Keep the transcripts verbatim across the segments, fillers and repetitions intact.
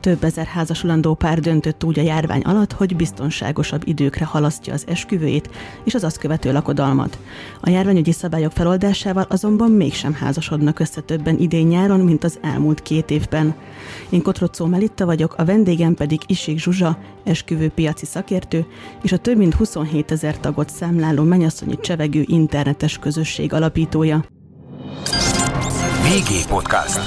Több ezer házasulandó pár döntött úgy a járvány alatt, hogy biztonságosabb időkre halasztja az esküvőjét és az azt követő lakodalmat. A járványügyi szabályok feloldásával azonban mégsem házasodnak össze többen idén nyáron, mint az elmúlt két évben. Én Kotrocó Melitta vagyok, a vendégem pedig Isik Zsuzsa, esküvőpiaci szakértő, és a több mint huszonhétezer tagot számláló Menyasszonyi Csevegő internetes közösség alapítója. vé gé Podcast.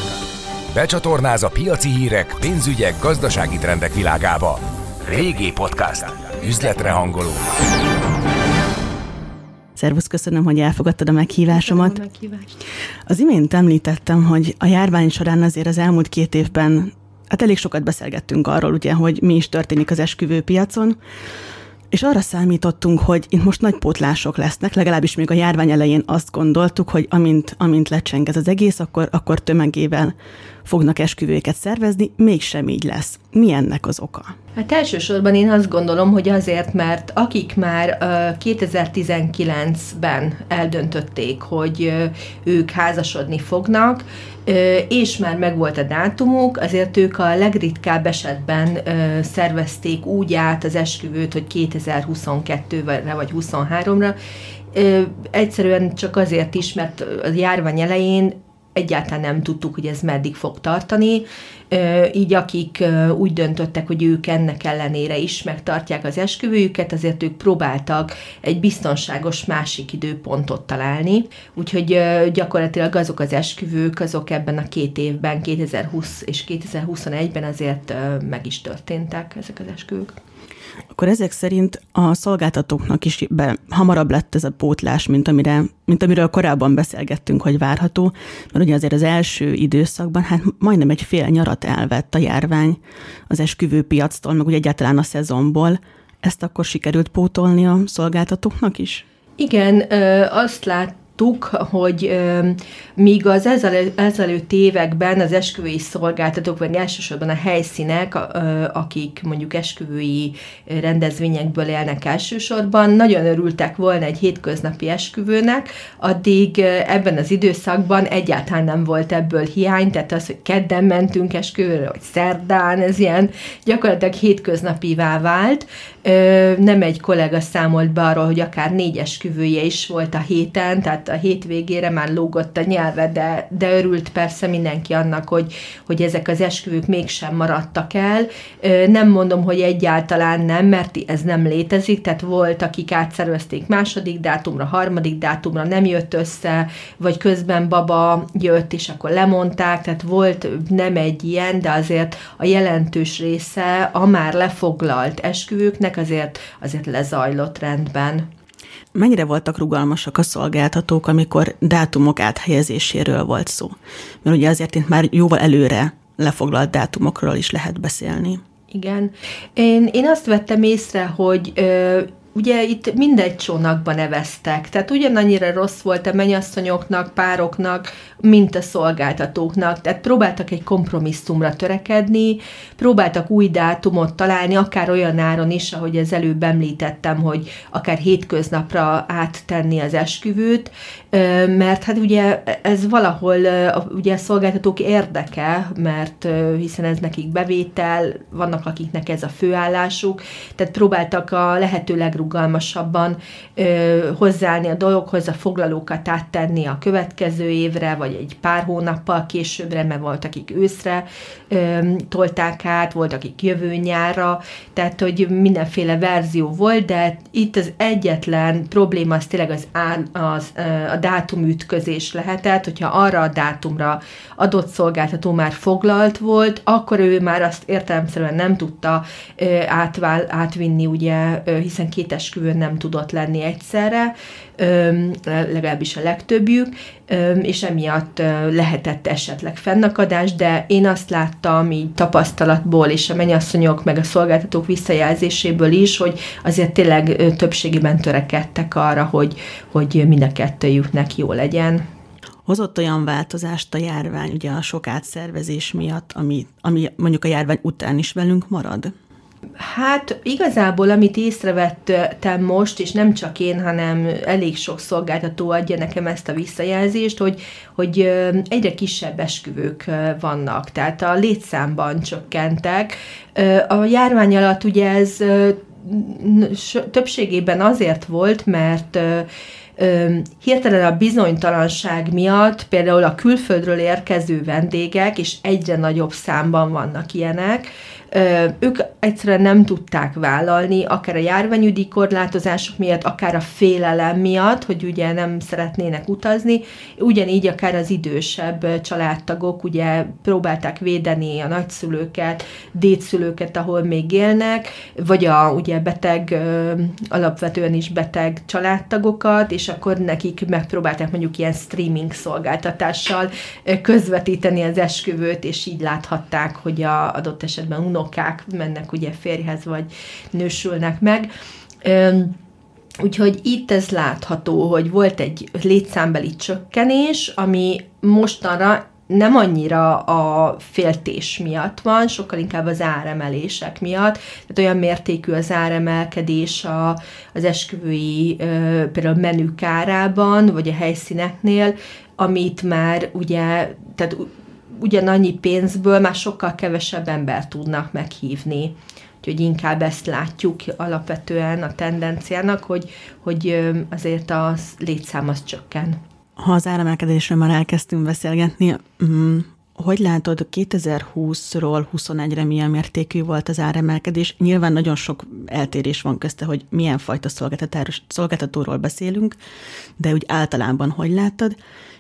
Becsatornáz a piaci hírek, pénzügyek, gazdasági trendek világába. vé gé Podcast. Üzletre hangoló. Szervusz, köszönöm, hogy elfogadtad a meghívásomat. A meghívást. Az imént említettem, hogy a járvány során azért az elmúlt két évben, hát elég sokat beszélgettünk arról, ugye, hogy mi is történik az esküvőpiacon, és arra számítottunk, hogy itt most nagy pótlások lesznek, legalábbis még a járvány elején azt gondoltuk, hogy amint, amint lecseng ez az egész, akkor, akkor tömegével fognak esküvőket szervezni, mégsem így lesz. Mi ennek az oka? Hát elsősorban én azt gondolom, hogy azért, mert akik már kétezer-tizenkilencben eldöntötték, hogy ők házasodni fognak, és már megvolt a dátumuk, azért ők a legritkább esetben szervezték úgy át az esküvőt, hogy kétezer-huszonkettőre vagy huszonháromra. Egyszerűen csak azért is, mert a járvány elején egyáltalán nem tudtuk, hogy ez meddig fog tartani, így akik úgy döntöttek, hogy ők ennek ellenére is megtartják az esküvőjüket, azért ők próbáltak egy biztonságos másik időpontot találni, úgyhogy gyakorlatilag azok az esküvők, azok ebben a két évben, kétezer-húsz és kétezer-huszonegyben azért meg is történtek ezek az esküvők. Akkor ezek szerint a szolgáltatóknak is be, hamarabb lett ez a pótlás, mint, amire, mint amiről korábban beszélgettünk, hogy várható, mert ugye azért az első időszakban hát majdnem egy fél nyarat elvett a járvány az esküvőpiactól, meg ugye egyáltalán a szezonból. Ezt akkor sikerült pótolni a szolgáltatóknak is? Igen, ö, azt lát. Tuk, hogy euh, míg az ezelő, ezelőtt években az esküvői szolgáltatók, vagy elsősorban a helyszínek, ö, akik mondjuk esküvői rendezvényekből élnek elsősorban, nagyon örültek volna egy hétköznapi esküvőnek, addig ebben az időszakban egyáltalán nem volt ebből hiány, tehát az, hogy kedden mentünk esküvőre, vagy szerdán, ez ilyen gyakorlatilag hétköznapivá vált. Ö, nem egy kollega számolt be arról, hogy akár négy esküvője is volt a héten, tehát a hétvégére már lógott a nyelve, de, de örült persze mindenki annak, hogy, hogy ezek az esküvők mégsem maradtak el. Nem mondom, hogy egyáltalán nem, mert ez nem létezik, tehát volt, akik átszervezték második dátumra, harmadik dátumra, nem jött össze, vagy közben baba jött, és akkor lemondták, tehát volt nem egy ilyen, de azért a jelentős része a már lefoglalt esküvőknek azért, azért lezajlott rendben. Mennyire voltak rugalmasak a szolgáltatók, amikor dátumok áthelyezéséről volt szó? Mert ugye azért itt már jóval előre lefoglalt dátumokról is lehet beszélni. Igen. Én, én azt vettem észre, hogy... Ö- Ugye itt mindegy csónakban neveztek, tehát ugyanannyira rossz volt a mennyasszonyoknak, pároknak, mint a szolgáltatóknak. Tehát próbáltak egy kompromisszumra törekedni, próbáltak új dátumot találni, akár olyan áron is, ahogy az előbb említettem, hogy akár hétköznapra áttenni az esküvőt, mert hát ugye ez valahol ugye a szolgáltatók érdeke, mert hiszen ez nekik bevétel, vannak akiknek ez a főállásuk, tehát próbáltak a lehető legrugalmasabban hozzáállni a dologhoz, a foglalókat áttenni a következő évre, vagy egy pár hónappal későbbre, mert volt, akik őszre ö, tolták át, volt, akik jövő nyárra, tehát, hogy mindenféle verzió volt, de itt az egyetlen probléma az tényleg az, az, a dátumütközés lehetett, hogyha arra a dátumra adott szolgáltató már foglalt volt, akkor ő már azt értelemszerűen nem tudta ö, átvál, átvinni, ugye, ö, hiszen két esküvőn nem tudott lenni egyszerre, legalábbis a legtöbbjük, és emiatt lehetett esetleg fennakadás, de én azt láttam így tapasztalatból, és a mennyasszonyok meg a szolgáltatók visszajelzéséből is, hogy azért tényleg többségében törekedtek arra, hogy, hogy mind a kettőjüknek jó legyen. hozott olyan változást a járvány, ugye a sok átszervezés miatt, ami, ami mondjuk a járvány után is velünk marad? Hát igazából, amit észrevettem most, és nem csak én, hanem elég sok szolgáltató adja nekem ezt a visszajelzést, hogy, hogy egyre kisebb esküvők vannak, tehát a létszámban csökkentek. A járvány alatt ugye ez többségében azért volt, mert hirtelen a bizonytalanság miatt például a külföldről érkező vendégek, és egyre nagyobb számban vannak ilyenek, ők egyszerűen nem tudták vállalni, akár a járványügyi korlátozások miatt, akár a félelem miatt, hogy ugye nem szeretnének utazni, ugyanígy akár az idősebb családtagok ugye próbálták védeni a nagyszülőket, dédszülőket, ahol még élnek, vagy a ugye beteg, alapvetően is beteg családtagokat, és akkor nekik megpróbálták mondjuk ilyen streaming szolgáltatással közvetíteni az esküvőt, és így láthatták, hogy a adott esetben unok Nokák mennek ugye férjhez, vagy nősülnek meg. Úgyhogy itt ez látható, hogy volt egy létszámbeli csökkenés, ami mostanra nem annyira a féltés miatt van, sokkal inkább az áremelések miatt, tehát olyan mértékű az áremelkedés a, az esküvői például menük árában, vagy a helyszíneknél, amit már ugye, tehát ugyanannyi pénzből már sokkal kevesebb embert tudnak meghívni. Úgyhogy inkább ezt látjuk alapvetően a tendenciának, hogy, hogy azért a létszám az csökken. Ha az áremelkedésről már elkezdtünk beszélgetni, hogy látod, kétezer-húszról huszonegyre milyen mértékű volt az áremelkedés? Nyilván nagyon sok eltérés van közte, hogy milyen fajta szolgáltatóról beszélünk, de úgy általában hogy láttad,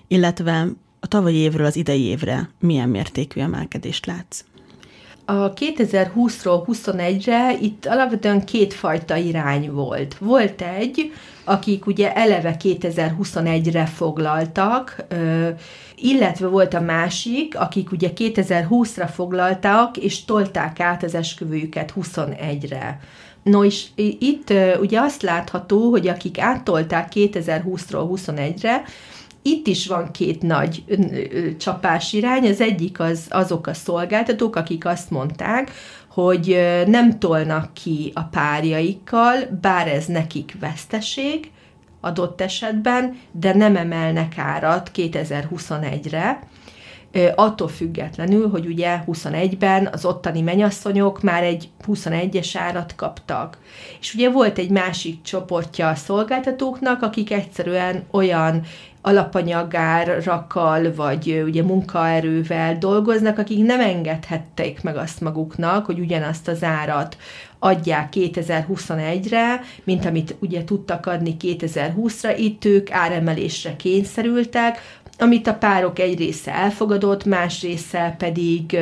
illetve a tavalyi évről az idei évre milyen mértékű emelkedést látsz? A kétezer-húszról huszonegyre itt alapvetően kétfajta irány volt. Volt egy, akik ugye eleve kétezer-huszonegyre foglaltak, illetve volt a másik, akik ugye kétezer-húszra foglaltak, és tolták át az esküvőjüket huszonegyre. No és itt ugye azt látható, hogy akik áttolták kétezer-húszról huszonegyre, itt is van két nagy csapás irány, az egyik az azok a szolgáltatók, akik azt mondták, hogy nem tolnak ki a párjaikkal, bár ez nekik veszteség adott esetben, de nem emelnek árat kétezer-huszonegyre, attól függetlenül, hogy ugye huszonegyben az ottani menyasszonyok már egy huszonegyes árat kaptak. És ugye volt egy másik csoportja a szolgáltatóknak, akik egyszerűen olyan alapanyagárakkal, vagy ugye munkaerővel dolgoznak, akik nem engedhették meg azt maguknak, hogy ugyanazt az árat adják kétezer-huszonegyre, mint amit ugye tudtak adni kétezer-húszra, itt ők áremelésre kényszerültek, amit a párok egy része elfogadott, más része pedig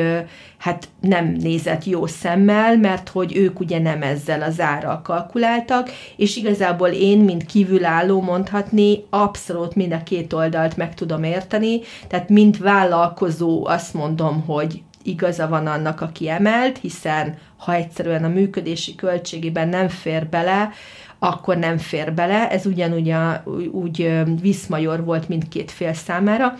hát nem nézett jó szemmel, mert hogy ők ugye nem ezzel az árral kalkuláltak, és igazából én, mint kívülálló mondhatni, abszolút mind a két oldalt meg tudom érteni, tehát mint vállalkozó azt mondom, hogy igaza van annak, aki emelt, hiszen ha egyszerűen a működési költségében nem fér bele, akkor nem fér bele, ez ugyanúgy a, úgy viszmajor volt mindkét fél számára,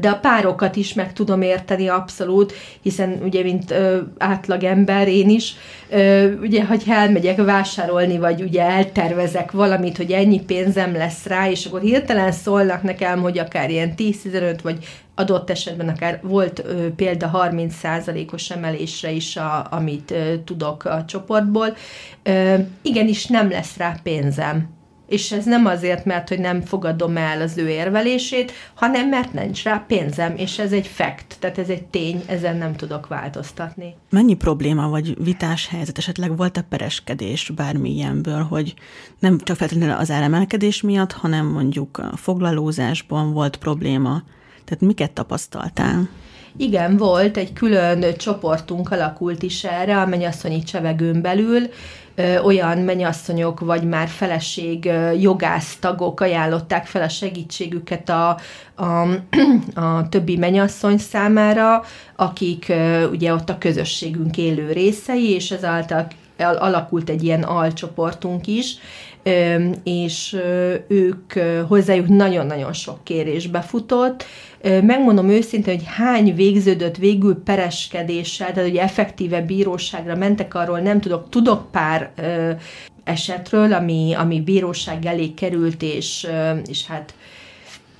de a párokat is meg tudom érteni abszolút, hiszen ugye, mint ö, átlagember én is, ö, ugye, hogyha elmegyek vásárolni, vagy ugye eltervezek valamit, hogy ennyi pénzem lesz rá, és akkor hirtelen szólnak nekem, hogy akár ilyen tíz-tizenöt, vagy adott esetben akár volt ö, példa harminc százalékos emelésre is, a, amit ö, tudok a csoportból, ö, igenis nem lesz rá pénzem. És ez nem azért, mert hogy nem fogadom el az ő érvelését, hanem mert nincs rá pénzem, és ez egy fact, tehát ez egy tény, ezen nem tudok változtatni. Mennyi probléma vagy vitás helyzet esetleg volt a pereskedés bármilyenből, hogy nem csak feltétlenül az áremelkedés miatt, hanem mondjuk a foglalózásban volt probléma? Tehát miket tapasztaltál? Igen, volt, egy külön csoportunk alakult is erre, a Menyasszonyi Csevegőn belül, olyan menyasszonyok, vagy már feleség jogásztagok ajánlották fel a segítségüket a, a, a többi menyasszony számára, akik ugye ott a közösségünk élő részei, és ezáltal alakult egy ilyen alcsoportunk is, és ők hozzájuk nagyon-nagyon sok kérésbe futott. Megmondom őszintén, hogy hány végződött végül pereskedéssel, tehát hogy effektíve bíróságra mentek, arról nem tudok. Tudok pár esetről, ami, ami bíróság elé került, és, és hát,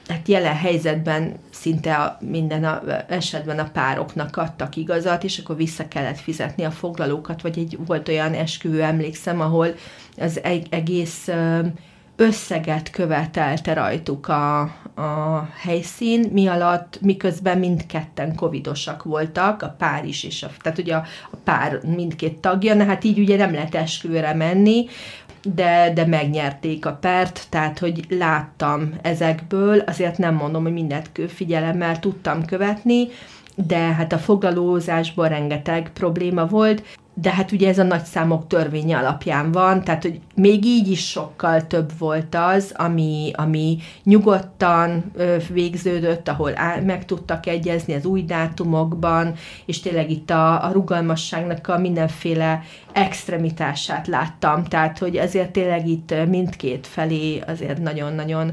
hát jelen helyzetben szinte a, minden a, esetben a pároknak adtak igazat, és akkor vissza kellett fizetni a foglalókat, vagy egy, volt olyan esküvő, emlékszem, ahol az egész összeget követelte rajtuk a, a helyszín, mi alatt, miközben mindketten covidosak voltak, a pár is, és a, tehát ugye a, a pár mindkét tagja, na hát így ugye nem lehet esküvőre menni, de, de megnyerték a pert, tehát hogy láttam ezekből, azért nem mondom, hogy mindent figyelemmel tudtam követni, de hát a foglalózásban rengeteg probléma volt, de hát ugye ez a nagyszámok törvénye alapján van, tehát hogy még így is sokkal több volt az, ami, ami nyugodtan végződött, ahol meg tudtak egyezni az új dátumokban, és tényleg itt a, a rugalmasságnak a mindenféle extremitását láttam, tehát hogy azért tényleg itt mindkét felé azért nagyon-nagyon,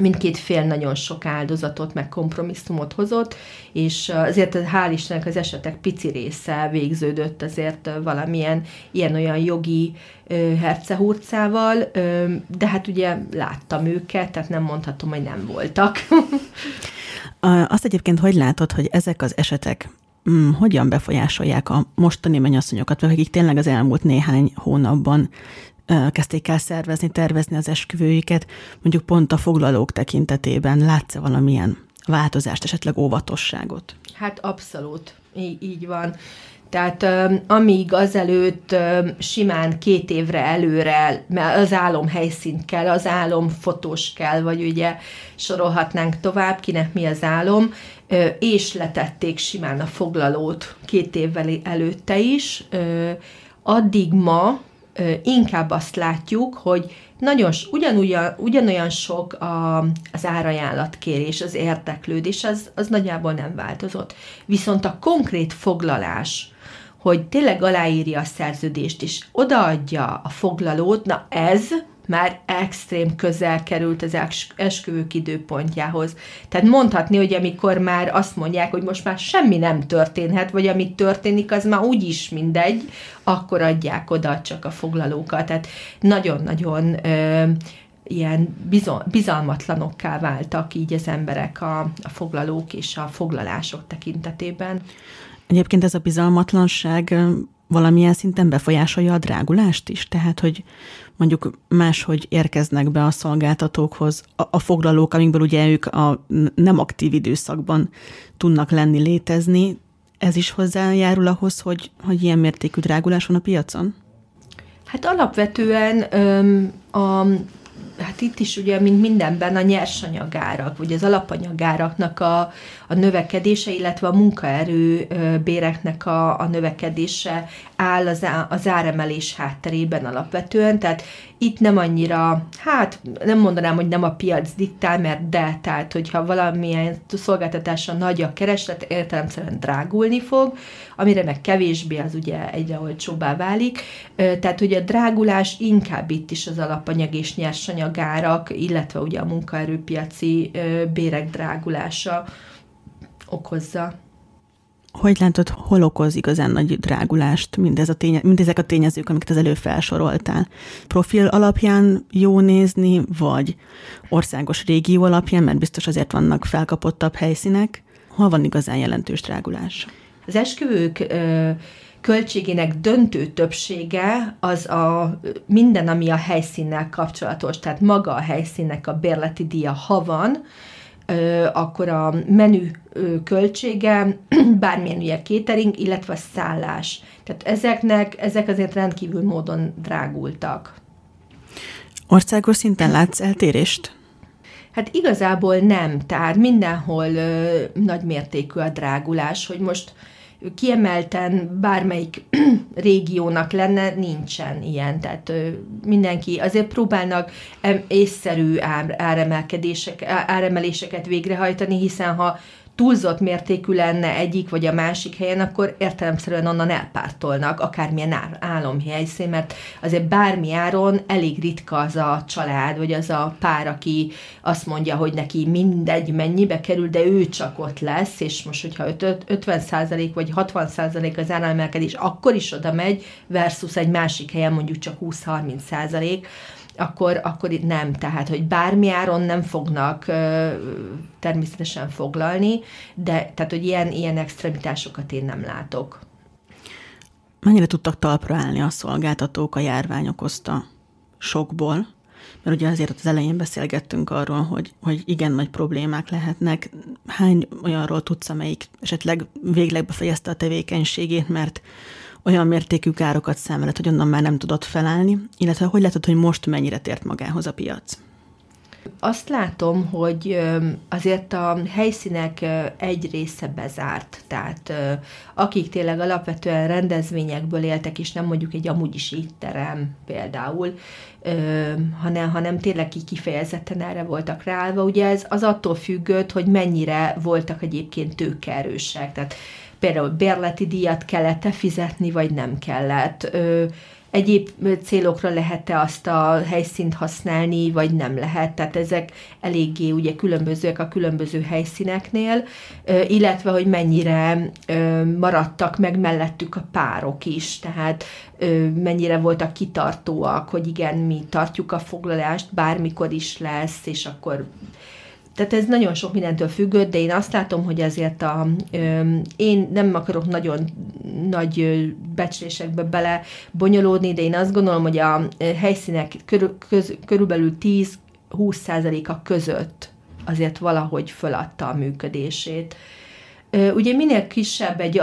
mindkét fél nagyon sok áldozatot, meg kompromisszumot hozott, és azért hál' Istennek az esetek pici része végződött azért valamilyen ilyen-olyan jogi hercehurcával, de hát ugye láttam őket, tehát nem mondhatom, hogy nem voltak. Azt egyébként hogy látod, hogy ezek az esetek mm, hogyan befolyásolják a mostani mennyasszonyokat, vagy akik tényleg az elmúlt néhány hónapban kezdték el szervezni, tervezni az esküvőiket, mondjuk pont a foglalók tekintetében látsz-e valamilyen változást, esetleg óvatosságot? Hát abszolút, így, így van. Tehát amíg azelőtt simán két évre előre, mert az álom helyszínt kell, az álom fotós kell, vagy ugye sorolhatnánk tovább, kinek mi az álom, és letették simán a foglalót két évvel előtte is, addig ma inkább azt látjuk, hogy nagyon, ugyanolyan, ugyanolyan sok a, az árajánlatkérés, az érteklődés, az, az nagyjából nem változott. Viszont a konkrét foglalás, hogy tényleg aláírja a szerződést, és odaadja a foglalót, na ez már extrém közel került az esküvők időpontjához. Tehát mondhatni, hogy amikor már azt mondják, hogy most már semmi nem történhet, vagy amit történik, az már úgyis mindegy, akkor adják oda csak a foglalókat. Tehát nagyon-nagyon ö, ilyen bizon, bizalmatlanokká váltak így az emberek a, a foglalók és a foglalások tekintetében. Egyébként ez a bizalmatlanság valamilyen szinten befolyásolja a drágulást is? Tehát, hogy mondjuk máshogy érkeznek be a szolgáltatókhoz a, a foglalók, amikből ugye ők a nem aktív időszakban tudnak lenni, létezni. Ez is hozzájárul ahhoz, hogy, hogy ilyen mértékű drágulás van a piacon? Hát alapvetően öm, a... hát itt is ugye, mint mindenben, a nyersanyagárak, vagy az alapanyagáraknak a, a növekedése, illetve a munkaerő béreknek a, a növekedése áll az, á, az áremelés hátterében alapvetően, tehát itt nem annyira, hát nem mondanám, hogy nem a piac diktál, mert de, tehát hogyha valamilyen szolgáltatásra nagy a kereslet, értelemszerűen drágulni fog, amire meg kevésbé az ugye egyre olcsóbbá válik, tehát ugye a drágulás inkább itt is az alapanyag és nyersanyag árak, illetve ugye a munkaerőpiaci bérek drágulása okozza. Hogy látod, hol okoz igazán nagy drágulást mindez a ténye, mindezek a tényezők, amiket az előbb felsoroltál? Profil alapján jó nézni, vagy országos régió alapján, mert biztos azért vannak felkapottabb helyszínek? Hol van igazán jelentős drágulás? Az esküvők költségének döntő többsége az a minden, ami a helyszínnel kapcsolatos, tehát maga a helyszínnek a bérleti díja, ha van, akkor a menü költsége, bármilyen ugye catering, illetve a szállás. Tehát ezeknek, ezek azért rendkívül módon drágultak. Országos szinten látsz eltérést? Hát igazából nem, tehát mindenhol nagymértékű a drágulás, hogy most kiemelten bármelyik régiónak lenne, nincsen ilyen. Tehát mindenki azért próbálnak észszerű áremelkedések, áremeléseket végrehajtani, hiszen ha túlzott mértékű lenne egyik vagy a másik helyen, akkor értelemszerűen onnan elpártolnak, akármilyen álomhelyszín, mert azért bármi áron elég ritka az a család, vagy az a pár, aki azt mondja, hogy neki mindegy mennyibe kerül, de ő csak ott lesz, és most, hogyha ötven százalék vagy hatvan százalék az áremelkedés, akkor is oda megy, versus egy másik helyen mondjuk csak húsz-harminc százalék, Akkor, akkor itt nem, tehát, hogy bármi áron nem fognak ö, természetesen foglalni, de tehát, hogy ilyen, ilyen extremitásokat én nem látok. Mennyire tudtak talpra állni a szolgáltatók a járvány okozta sokból? Mert ugye azért az elején beszélgettünk arról, hogy, hogy igen nagy problémák lehetnek. Hány olyanról tudsz, amelyik esetleg végleg befejezte a tevékenységét, mert olyan mértékű károkat szenvedett, hogy onnan már nem tudott felállni, illetve hogy látod, hogy most mennyire tért magához a piac? Azt látom, hogy azért a helyszínek egy része bezárt, tehát akik tényleg alapvetően rendezvényekből éltek, és nem mondjuk egy amúgy is étterem például, hanem, hanem tényleg kifejezetten erre voltak ráállva. Ugye ez az attól függött, hogy mennyire voltak egyébként tőkeerősek, tehát például bérleti díjat kellett-e fizetni, vagy nem kellett. Ö, egyéb célokra lehet-e azt a helyszínt használni, vagy nem lehet. Tehát ezek eléggé ugye különbözőek a különböző helyszíneknél, ö, illetve, hogy mennyire ö, maradtak meg mellettük a párok is. Tehát ö, mennyire voltak kitartóak, hogy igen, mi tartjuk a foglalást, bármikor is lesz, és akkor... Tehát ez nagyon sok mindentől függött, de én azt látom, hogy azért a, ö, én nem akarok nagyon nagy becslésekbe bele bonyolódni, de én azt gondolom, hogy a helyszínek körül, köz, körülbelül tíz-húsz százaléka között azért valahogy föladta a működését. Ö, ugye minél kisebb egy, ö,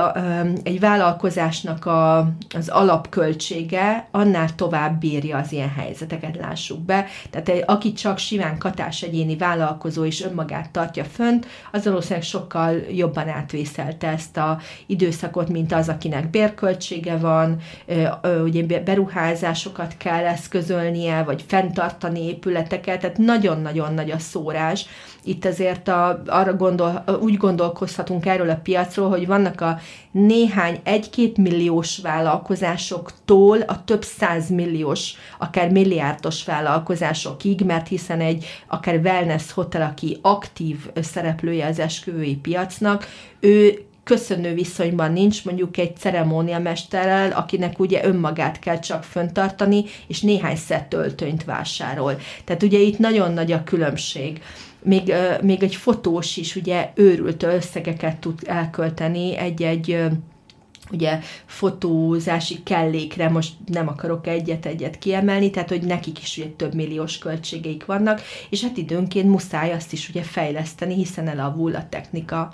egy vállalkozásnak a, az alapköltsége, annál tovább bírja az ilyen helyzeteket, lássuk be. Tehát aki csak simán katás egyéni vállalkozó és önmagát tartja fönt, az valószínűleg sokkal jobban átvészelte ezt az időszakot, mint az, akinek bérköltsége van, ö, ö, ugye beruházásokat kell eszközölnie, vagy fenntartani épületeket, tehát nagyon-nagyon nagy a szórás. Itt azért a, arra gondol, úgy gondolkozhatunk erről a piacról, hogy vannak a néhány egy-két milliós vállalkozásoktól a több százmilliós, akár milliárdos vállalkozásokig, mert hiszen egy akár wellness hotel, aki aktív szereplője az esküvői piacnak, ő köszönő viszonyban nincs mondjuk egy ceremóniamesterrel, akinek ugye önmagát kell csak föntartani, és néhány szett öltönyt vásárol. Tehát ugye itt nagyon nagy a különbség. Még, még egy fotós is ugye őrült összegeket tud elkölteni egy-egy ugye fotózási kellékre, most nem akarok egyet-egyet kiemelni, tehát hogy nekik is ugye több milliós költségeik vannak, és hát időnként muszáj azt is ugye fejleszteni, hiszen elavul a technika.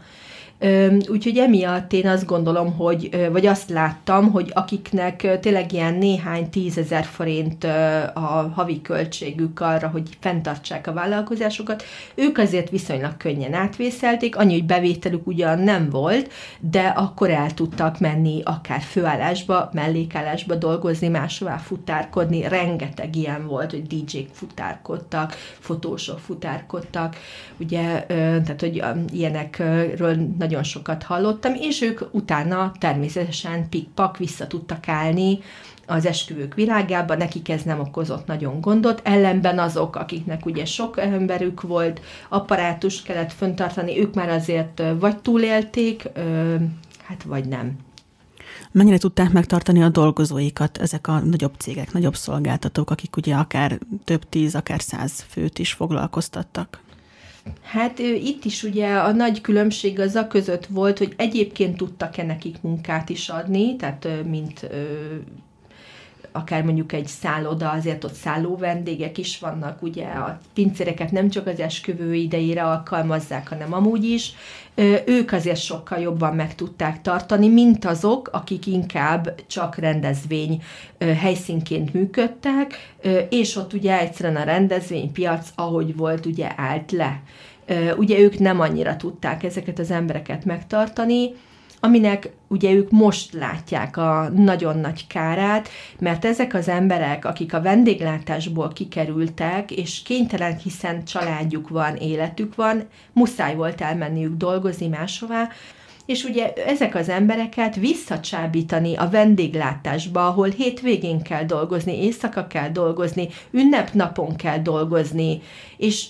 Úgyhogy emiatt én azt gondolom, hogy, vagy azt láttam, hogy akiknek tényleg ilyen néhány tízezer forint a havi költségük arra, hogy fenntartsák a vállalkozásokat, ők azért viszonylag könnyen átvészelték, annyi, hogy bevételük ugyan nem volt, de akkor el tudtak menni akár főállásba, mellékállásba dolgozni, máshová futárkodni, rengeteg ilyen volt, hogy dé dzsék futárkodtak, fotósok futárkodtak, ugye, tehát, hogy ilyenekről nagyon sokat hallottam, és ők utána természetesen pikpak vissza tudtak állni az esküvők világába, nekik ez nem okozott nagyon gondot, ellenben azok, akiknek ugye sok emberük volt, apparátust kellett föntartani, ők már azért vagy túlélték, hát vagy nem. Mennyire tudták megtartani a dolgozóikat ezek a nagyobb cégek, nagyobb szolgáltatók, akik ugye akár több tíz, akár száz főt is foglalkoztattak? Hát itt is ugye a nagy különbség az a között volt, hogy egyébként tudtak-e nekik munkát is adni, tehát mint akár mondjuk egy szálloda, azért ott szálló vendégek is vannak, ugye a pincéreket nem csak az esküvő idejére alkalmazzák, hanem amúgy is. Ők azért sokkal jobban meg tudták tartani, mint azok, akik inkább csak rendezvény helyszínként működtek, és ott ugye egyszerűen a rendezvénypiac, ahogy volt, ugye állt le. Ugye ők nem annyira tudták ezeket az embereket megtartani, aminek ugye ők most látják a nagyon nagy kárát, mert ezek az emberek, akik a vendéglátásból kikerültek, és kénytelen, hiszen családjuk van, életük van, muszáj volt elmenniük dolgozni máshová, és ugye ezek az embereket visszacsábítani a vendéglátásba, ahol hétvégén kell dolgozni, éjszaka kell dolgozni, ünnepnapon kell dolgozni, és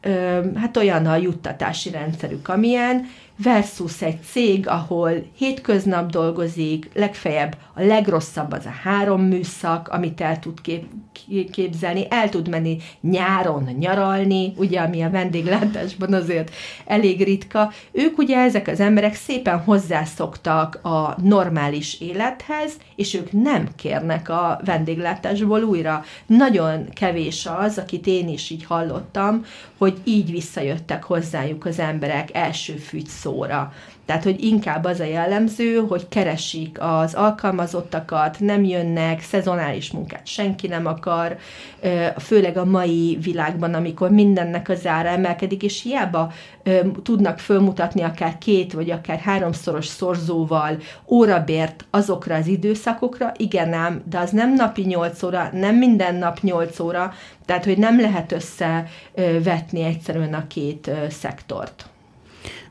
ö, hát olyan a juttatási rendszerük, amilyen, versus egy cég, ahol hétköznap dolgozik, legfeljebb a legrosszabb az a három műszak, amit el tud kép- képzelni, el tud menni nyáron nyaralni, ugye, ami a vendéglátásban azért elég ritka. Ők ugye, ezek az emberek szépen hozzászoktak a normális élethez, és ők nem kérnek a vendéglátásból újra. Nagyon kevés az, akit én is így hallottam, hogy így visszajöttek hozzájuk az emberek első fűt szóra. Tehát, hogy inkább az a jellemző, hogy keresik az alkalmazottakat, nem jönnek, szezonális munkát senki nem akar, főleg a mai világban, amikor mindennek az ára emelkedik, és hiába tudnak fölmutatni akár két, vagy akár háromszoros szorzóval órabért azokra az időszakokra, igen ám, de az nem napi nyolc óra, nem minden nap nyolc óra, tehát, hogy nem lehet összevetni egyszerűen a két szektort.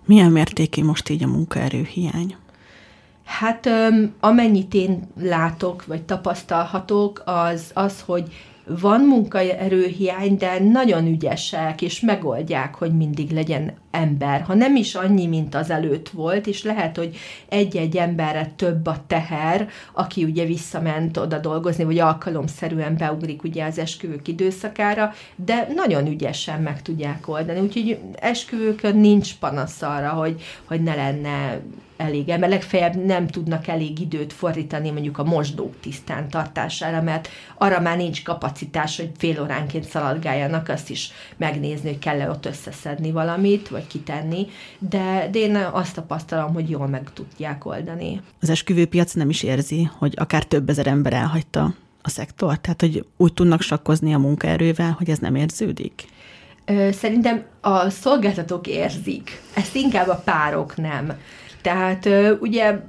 Milyen mértékű most így a munkaerő hiány? Hát amennyit én látok, vagy tapasztalhatok, az az, hogy van munkaerőhiány, de nagyon ügyesek, és megoldják, hogy mindig legyen ember. Ha nem is annyi, mint az előtt volt, és lehet, hogy egy-egy emberre több a teher, aki ugye visszament oda dolgozni, vagy alkalomszerűen beugrik ugye az esküvők időszakára, de nagyon ügyesen meg tudják oldani. Úgyhogy esküvőkön nincs panasz arra, hogy, hogy ne lenne elég ember. Legfeljebb nem tudnak elég időt fordítani mondjuk a mosdók tisztán tartására, mert arra már nincs kapacitás, hogy fél óránként szaladgáljanak, azt is megnézni, hogy kell-e ott összeszedni valamit, vagy kitenni, de, de én azt tapasztalom, hogy jól meg tudják oldani. Az esküvőpiac nem is érzi, hogy akár több ezer ember elhagyta a szektort? Tehát, hogy úgy tudnak sakkozni a munkaerővel, hogy ez nem érződik? Szerintem a szolgáltatók érzik. Ezt inkább a párok nem. Tehát ugye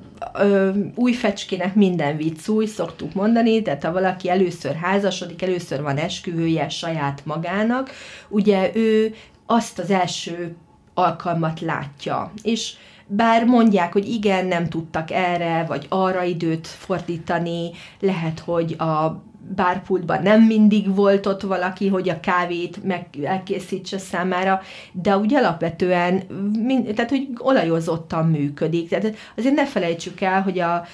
új fecskének minden vicc új, szoktuk mondani, tehát ha valaki először házasodik, először van esküvője saját magának, ugye ő azt az első alkalmat látja, és bár mondják, hogy igen, nem tudtak erre vagy arra időt fordítani, lehet, hogy a bárpultban nem mindig volt ott valaki, hogy a kávét meg elkészítse számára, de úgy alapvetően, tehát hogy olajozottan működik. Tehát azért ne felejtsük el, hogy a,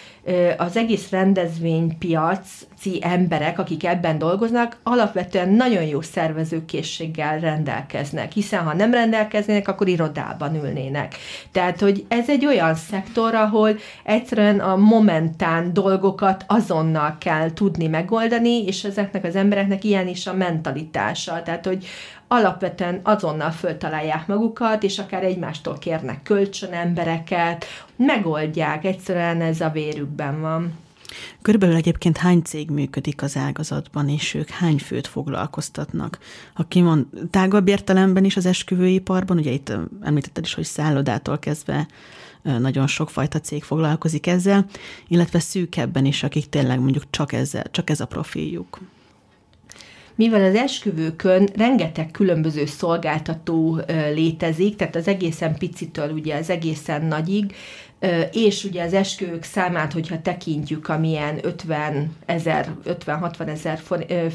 az egész rendezvénypiaci emberek, akik ebben dolgoznak, alapvetően nagyon jó szervezőkészséggel rendelkeznek, hiszen ha nem rendelkeznének, akkor irodában ülnének. Tehát, hogy ez egy olyan szektor, ahol egyszerűen a momentán dolgokat azonnal kell tudni megoldani, és ezeknek az embereknek ilyen is a mentalitása, tehát, hogy alapvetően azonnal föltalálják magukat, és akár egymástól kérnek kölcsön embereket, megoldják, egyszerűen ez a vérükben van. Körülbelül egyébként hány cég működik az ágazatban, és ők hány főt foglalkoztatnak? Ha kimond, tágabb értelemben is az esküvőiparban, ugye itt említetted is, hogy szállodától kezdve nagyon sokfajta cég foglalkozik ezzel, illetve szűkebben is, akik tényleg mondjuk csak, ezzel, csak ez a profiljuk. Mivel az esküvőkön rengeteg különböző szolgáltató létezik, tehát az egészen picitől ugye az egészen nagyig, és ugye az esküvők számát, hogyha tekintjük, amilyen ötven ezer, ötven-hatvan ezer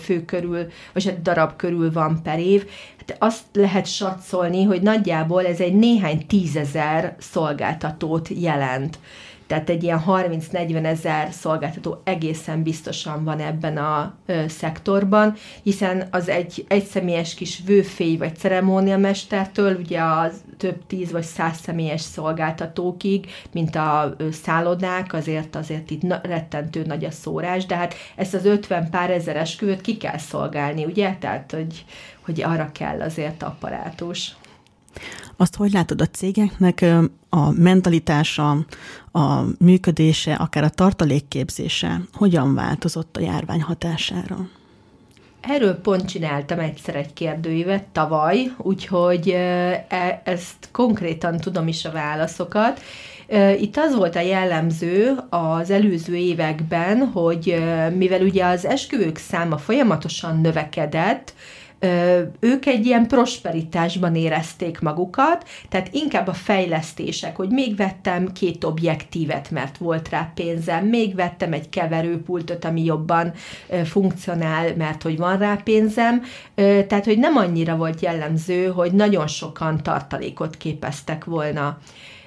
fő körül, vagy egy darab körül van per év, hát azt lehet satszolni, hogy nagyjából ez egy néhány tízezer szolgáltatót jelent. Tehát egy ilyen harminc-negyven ezer szolgáltató egészen biztosan van ebben a ö, szektorban, hiszen az egy egyszemélyes kis vőfély vagy ceremóniamestertől ugye a több tíz vagy száz személyes szolgáltatókig, mint a ö, szállodák, azért azért itt na, rettentő nagy a szórás, de hát ezt az ötven pár ezer esküvőt ki kell szolgálni, ugye? Tehát, hogy, hogy arra kell azért apparátus. Azt, hogy látod, a cégeknek a mentalitása, a működése, akár a tartalékképzése hogyan változott a járvány hatására? Erről pont csináltam egyszer egy kérdőívet tavaly, úgyhogy ezt konkrétan tudom is a válaszokat, Itt az volt a jellemző az előző években, hogy mivel ugye az esküvők száma folyamatosan növekedett, ők egy ilyen prosperitásban érezték magukat, tehát inkább a fejlesztések, hogy még vettem két objektívet, mert volt rá pénzem, még vettem egy keverőpultot, ami jobban funkcionál, mert hogy van rá pénzem, tehát hogy nem annyira volt jellemző, hogy nagyon sokan tartalékot képeztek volna.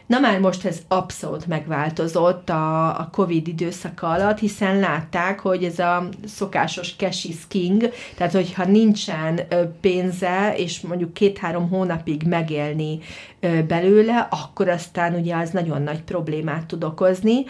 Na már most ez abszolút megváltozott a, a Covid időszaka alatt, hiszen látták, hogy ez a szokásos cash is king, tehát hogyha nincsen pénze, és mondjuk két-három hónapig megélni belőle, akkor aztán ugye az nagyon nagy problémát tud okozni.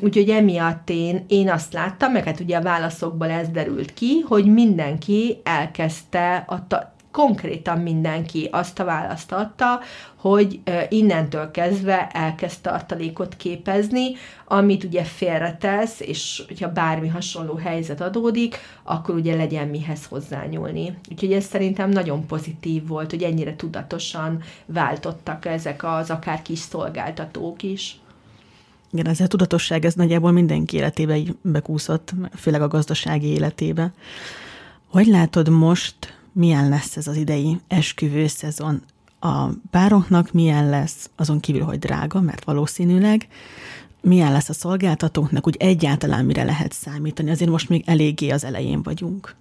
Úgyhogy emiatt én, én azt láttam, meg hát ugye a válaszokból ez derült ki, hogy mindenki elkezdte a ta- konkrétan mindenki azt a választ adta, hogy innentől kezdve elkezd tartalékot képezni, amit ugye félretesz, és hogyha bármi hasonló helyzet adódik, akkor ugye legyen mihez hozzányúlni. Úgyhogy ez szerintem nagyon pozitív volt, hogy ennyire tudatosan váltottak ezek az akár kis szolgáltatók is. Igen, ez a tudatosság, ez nagyjából mindenki életébe így bekúszott, főleg a gazdasági életébe. Hogy látod most, milyen lesz ez az idei esküvőszezon a pároknak, milyen lesz azon kívül, hogy drága, mert valószínűleg, milyen lesz a szolgáltatóknak, úgy egyáltalán mire lehet számítani, azért most még eléggé az elején vagyunk.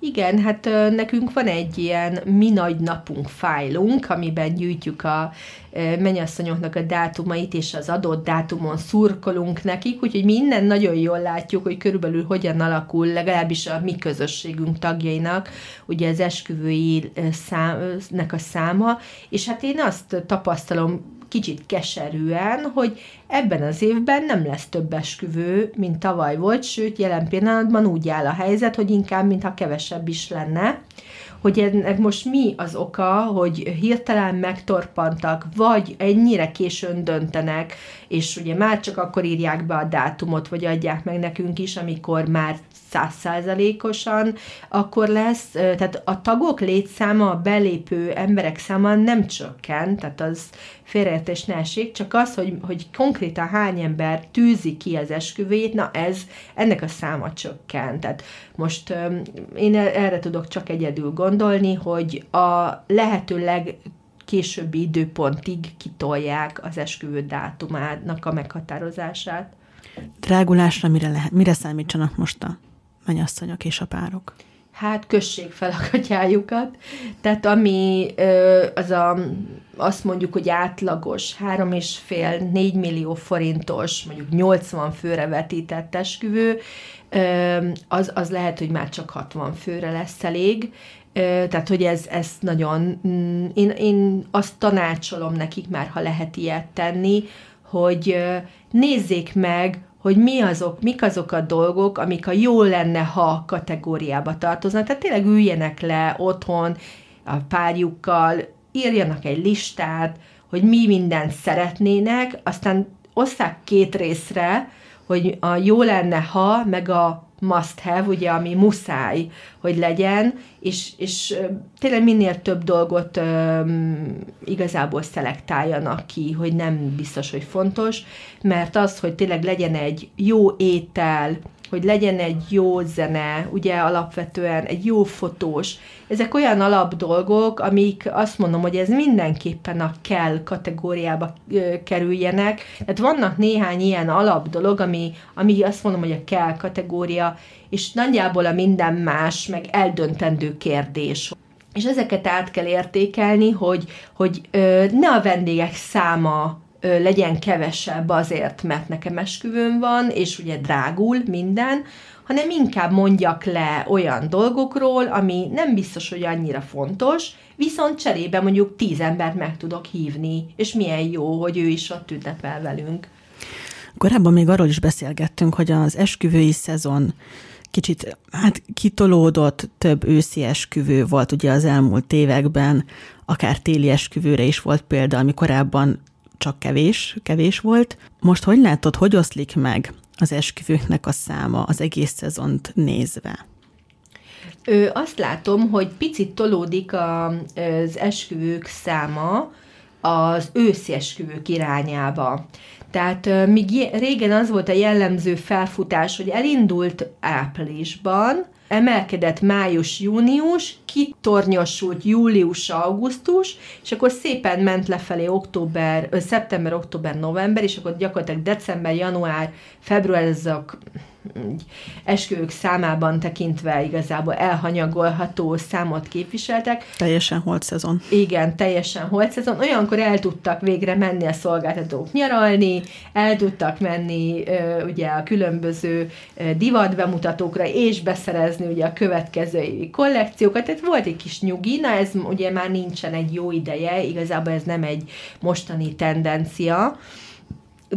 Igen, hát ö, nekünk van egy ilyen mi nagy napunk fájlunk, amiben gyűjtjük a ö, menyasszonyoknak a dátumait, és az adott dátumon szurkolunk nekik, úgyhogy mi innen nagyon jól látjuk, hogy körülbelül hogyan alakul legalábbis a mi közösségünk tagjainak, ugye az esküvői számnak a száma, és hát én azt tapasztalom kicsit keserűen, hogy ebben az évben nem lesz több esküvő, mint tavaly volt, sőt, jelen pillanatban úgy áll a helyzet, hogy inkább, mintha kevesebb is lenne, hogy ennek most mi az oka, hogy hirtelen megtorpantak, vagy ennyire későn döntenek, és ugye már csak akkor írják be a dátumot, vagy adják meg nekünk is, amikor már száz százalékosan akkor lesz, tehát a tagok létszáma, a belépő emberek száma nem csökken, tehát az félreértés ne esik, csak az, hogy, hogy konkrétan hány ember tűzi ki az esküvőjét, na ez, ennek a száma csökken. Tehát most öm, én erre tudok csak egyedül gondolni, hogy a lehető legkésőbbi időpontig kitolják az esküvő dátumának a meghatározását. Drágulásra mire, lehet, mire számítsanak most a menyasszonyok és a párok? Hát kössék fel a katyájukat. Tehát ami az a, azt mondjuk, hogy átlagos három egész öt tized-négy millió forintos, mondjuk nyolcvan főre vetített esküvő, az, az lehet, hogy már csak hatvan főre lesz elég. Tehát, hogy ez, ez nagyon... Én, én azt tanácsolom nekik már, ha lehet ilyet tenni, hogy nézzék meg, hogy mi azok, mik azok a dolgok, amik a jó lenne, ha kategóriába tartoznak. Tehát tényleg üljenek le otthon a párjukkal, írjanak egy listát, hogy mi mindent szeretnének, aztán osszák két részre, hogy a jó lenne, ha, meg a must have, ugye, ami muszáj, hogy legyen, és, és tényleg minél több dolgot öm, igazából szelektáljanak ki, hogy nem biztos, hogy fontos, mert az, hogy tényleg legyen egy jó étel, hogy legyen egy jó zene, ugye alapvetően egy jó fotós, ezek olyan alapdolgok, amik azt mondom, hogy ez mindenképpen a kell kategóriába kerüljenek, tehát vannak néhány ilyen alapdolog, ami, ami azt mondom, hogy a kell kategória, és nagyjából a minden más, meg eldöntendő kérdés. És ezeket át kell értékelni, hogy, hogy ne a vendégek száma legyen kevesebb azért, mert nekem esküvőm van, és ugye drágul minden, hanem inkább mondjak le olyan dolgokról, ami nem biztos, hogy annyira fontos, viszont cserébe mondjuk tíz embert meg tudok hívni, és milyen jó, hogy ő is ott ünnepel velünk. Korábban még arról is beszélgettünk, hogy az esküvői szezon kicsit hát kitolódott, több őszi esküvő volt ugye az elmúlt években, akár téli esküvőre is volt példa, ami korábban csak kevés, kevés volt. Most hogy látod, hogy oszlik meg az esküvőknek a száma az egész szezont nézve? Ö, azt látom, hogy picit tolódik a, az esküvők száma, az őszi esküvők irányába. Tehát míg régen az volt a jellemző felfutás, hogy elindult áprilisban, emelkedett május-június, kitornyosult július-augusztus, és akkor szépen ment lefelé október, szeptember, október, november, és akkor gyakorlatilag december, január, február, ezek esküvők számában tekintve igazából elhanyagolható számot képviseltek. Teljesen holt szezon. Igen, teljesen holt szezon. Olyankor el tudtak végre menni a szolgáltatók nyaralni, el tudtak menni ugye a különböző divatbemutatókra, és beszerezni ugye a következő évi kollekciókat. Tehát volt egy kis nyugi, na ez ugye már nincsen egy jó ideje, igazából ez nem egy mostani tendencia,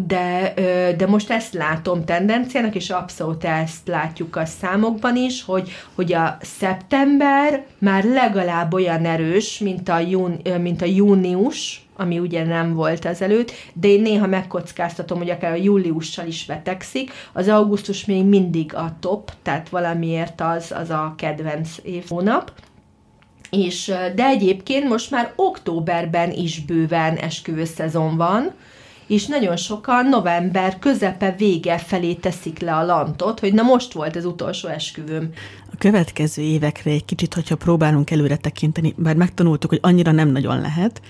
De, de most ezt látom tendenciának, és abszolút ezt látjuk a számokban is, hogy, hogy a szeptember már legalább olyan erős, mint a, jún, mint a június, ami ugye nem volt ezelőtt, de én néha megkockáztatom, hogy akár a júliussal is vetekszik, az augusztus még mindig a top, tehát valamiért az, az a kedvenc évhónap. És, de egyébként most már októberben is bőven esküvőszezon van, és nagyon sokan november közepe vége felé teszik le a lantot, hogy na most volt az utolsó esküvőm. A következő évekre egy kicsit, hogyha próbálunk előre tekinteni, bár megtanultuk, hogy annyira nem nagyon lehet,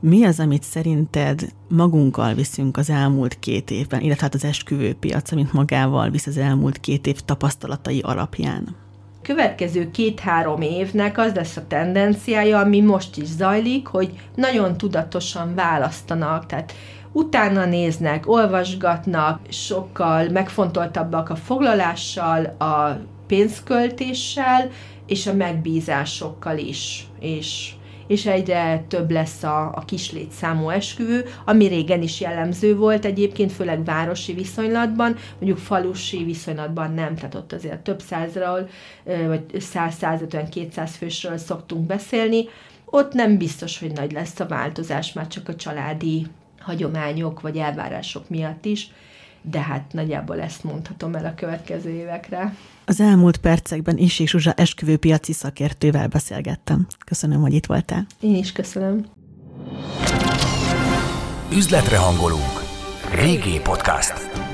mi az, amit szerinted magunkkal viszünk az elmúlt két évben, illetve hát az esküvőpiac, amit magával visz az elmúlt két év tapasztalatai alapján? Következő két-három évnek az lesz a tendenciája, ami most is zajlik, hogy nagyon tudatosan választanak, tehát utána néznek, olvasgatnak, sokkal megfontoltabbak a foglalással, a pénzköltéssel és a megbízásokkal is. És, és egyre több lesz a, a kislétszámú esküvő, ami régen is jellemző volt egyébként, főleg városi viszonylatban, mondjuk falusi viszonylatban nem, tehát ott azért több százról, vagy száz-százötven-kétszáz fősről szoktunk beszélni. Ott nem biztos, hogy nagy lesz a változás, már csak a családi hagyományok vagy elvárások miatt is, de hát nagyjából ezt mondhatom el a következő évekre. Az elmúlt percekben Isik Zsuzsa esküvőpiaci szakértővel beszélgettem. Köszönöm, hogy itt voltál. Én is köszönöm. Üzletre hangolunk. vé gé Podcast.